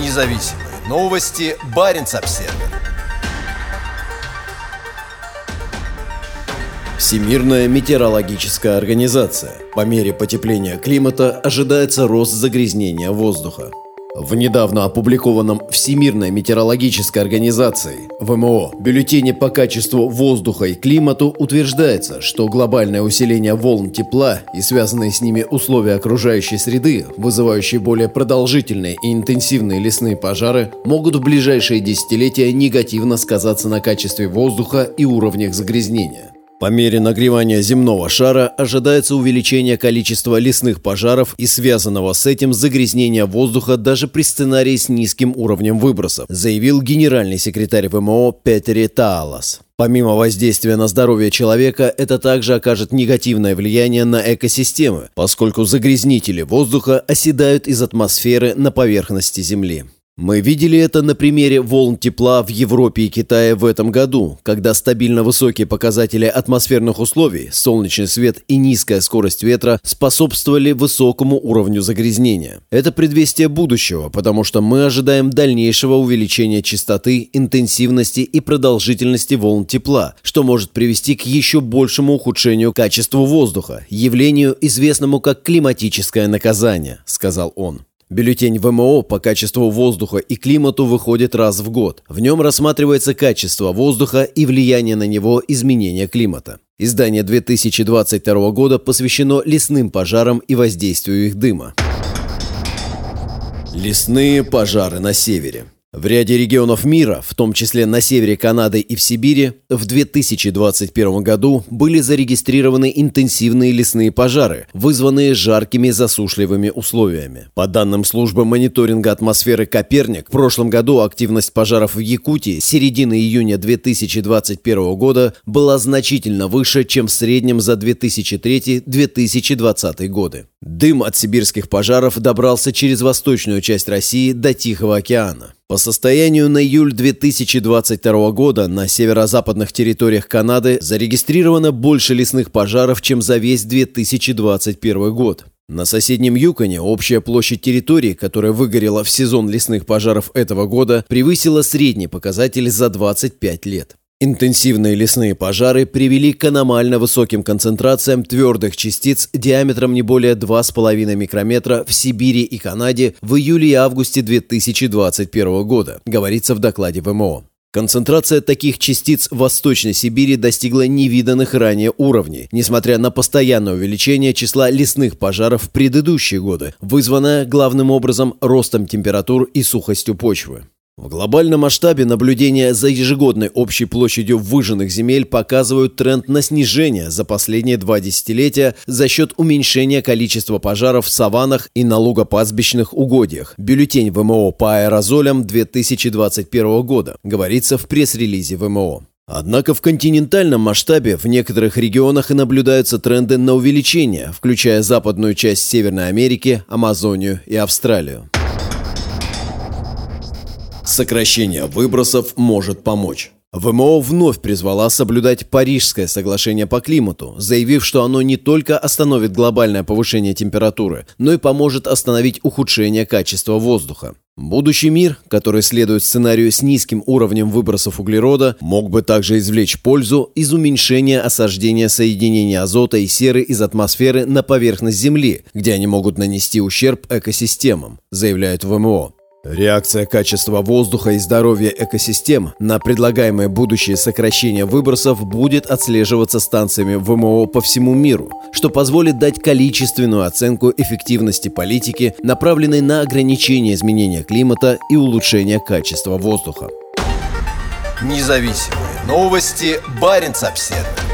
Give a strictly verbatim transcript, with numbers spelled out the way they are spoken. Независимые новости. Баренц-Обсервер. Всемирная метеорологическая организация. По мере потепления климата ожидается рост загрязнения воздуха. В недавно опубликованном Всемирной метеорологической организацией ВМО бюллетене по качеству воздуха и климату утверждается, что глобальное усиление волн тепла и связанные с ними условия окружающей среды, вызывающие более продолжительные и интенсивные лесные пожары, могут в ближайшие десятилетия негативно сказаться на качестве воздуха и уровнях загрязнения. По мере нагревания земного шара ожидается увеличение количества лесных пожаров и связанного с этим загрязнения воздуха даже при сценарии с низким уровнем выбросов, заявил генеральный секретарь ВМО Петери Таалас. Помимо воздействия на здоровье человека, это также окажет негативное влияние на экосистемы, поскольку загрязнители воздуха оседают из атмосферы на поверхности Земли. Мы видели это на примере волн тепла в Европе и Китае в этом году, когда стабильно высокие показатели атмосферных условий, солнечный свет и низкая скорость ветра способствовали высокому уровню загрязнения. Это предвестие будущего, потому что мы ожидаем дальнейшего увеличения частоты, интенсивности и продолжительности волн тепла, что может привести к еще большему ухудшению качества воздуха, явлению, известному как климатическое наказание, сказал он. Бюллетень ВМО по качеству воздуха и климату выходит раз в год. В нем рассматривается качество воздуха и влияние на него изменения климата. Издание две тысячи двадцать второго года посвящено лесным пожарам и воздействию их дыма. Лесные пожары на севере. В ряде регионов мира, в том числе на севере Канады и в Сибири, в две тысячи двадцать первом году были зарегистрированы интенсивные лесные пожары, вызванные жаркими засушливыми условиями. По данным службы мониторинга атмосферы «Коперник», в прошлом году активность пожаров в Якутии с середины июня две тысячи двадцать первого года была значительно выше, чем в среднем за две тысячи третий — две тысячи двадцатый годы. Дым от сибирских пожаров добрался через восточную часть России до Тихого океана. По состоянию на июль две тысячи двадцать второго года на северо-западных территориях Канады зарегистрировано больше лесных пожаров, чем за весь две тысячи двадцать первый год. На соседнем Юконе общая площадь территории, которая выгорела в сезон лесных пожаров этого года, превысила средний показатель за двадцать пять лет. Интенсивные лесные пожары привели к аномально высоким концентрациям твердых частиц диаметром не более два с половиной микрометра в Сибири и Канаде в июле и августе две тысячи двадцать первого года, говорится в докладе ВМО. Концентрация таких частиц в Восточной Сибири достигла невиданных ранее уровней, несмотря на постоянное увеличение числа лесных пожаров в предыдущие годы, вызванное главным образом ростом температур и сухостью почвы. В глобальном масштабе наблюдения за ежегодной общей площадью выжженных земель показывают тренд на снижение за последние два десятилетия за счет уменьшения количества пожаров в саваннах и на лугопастбищных угодьях. Бюллетень ВМО по аэрозолям две тысячи двадцать первого года, говорится в пресс-релизе ВМО. Однако в континентальном масштабе в некоторых регионах и наблюдаются тренды на увеличение, включая западную часть Северной Америки, Амазонию и Австралию. Сокращение выбросов может помочь. ВМО вновь призвала соблюдать Парижское соглашение по климату, заявив, что оно не только остановит глобальное повышение температуры, но и поможет остановить ухудшение качества воздуха. Будущий мир, который следует сценарию с низким уровнем выбросов углерода, мог бы также извлечь пользу из уменьшения осаждения соединения азота и серы из атмосферы на поверхность Земли, где они могут нанести ущерб экосистемам, заявляют ВМО. Реакция качества воздуха и здоровья экосистем на предлагаемое будущее сокращение выбросов будет отслеживаться станциями ВМО по всему миру, что позволит дать количественную оценку эффективности политики, направленной на ограничение изменения климата и улучшение качества воздуха. Независимые новости. Баренц-Обсервер.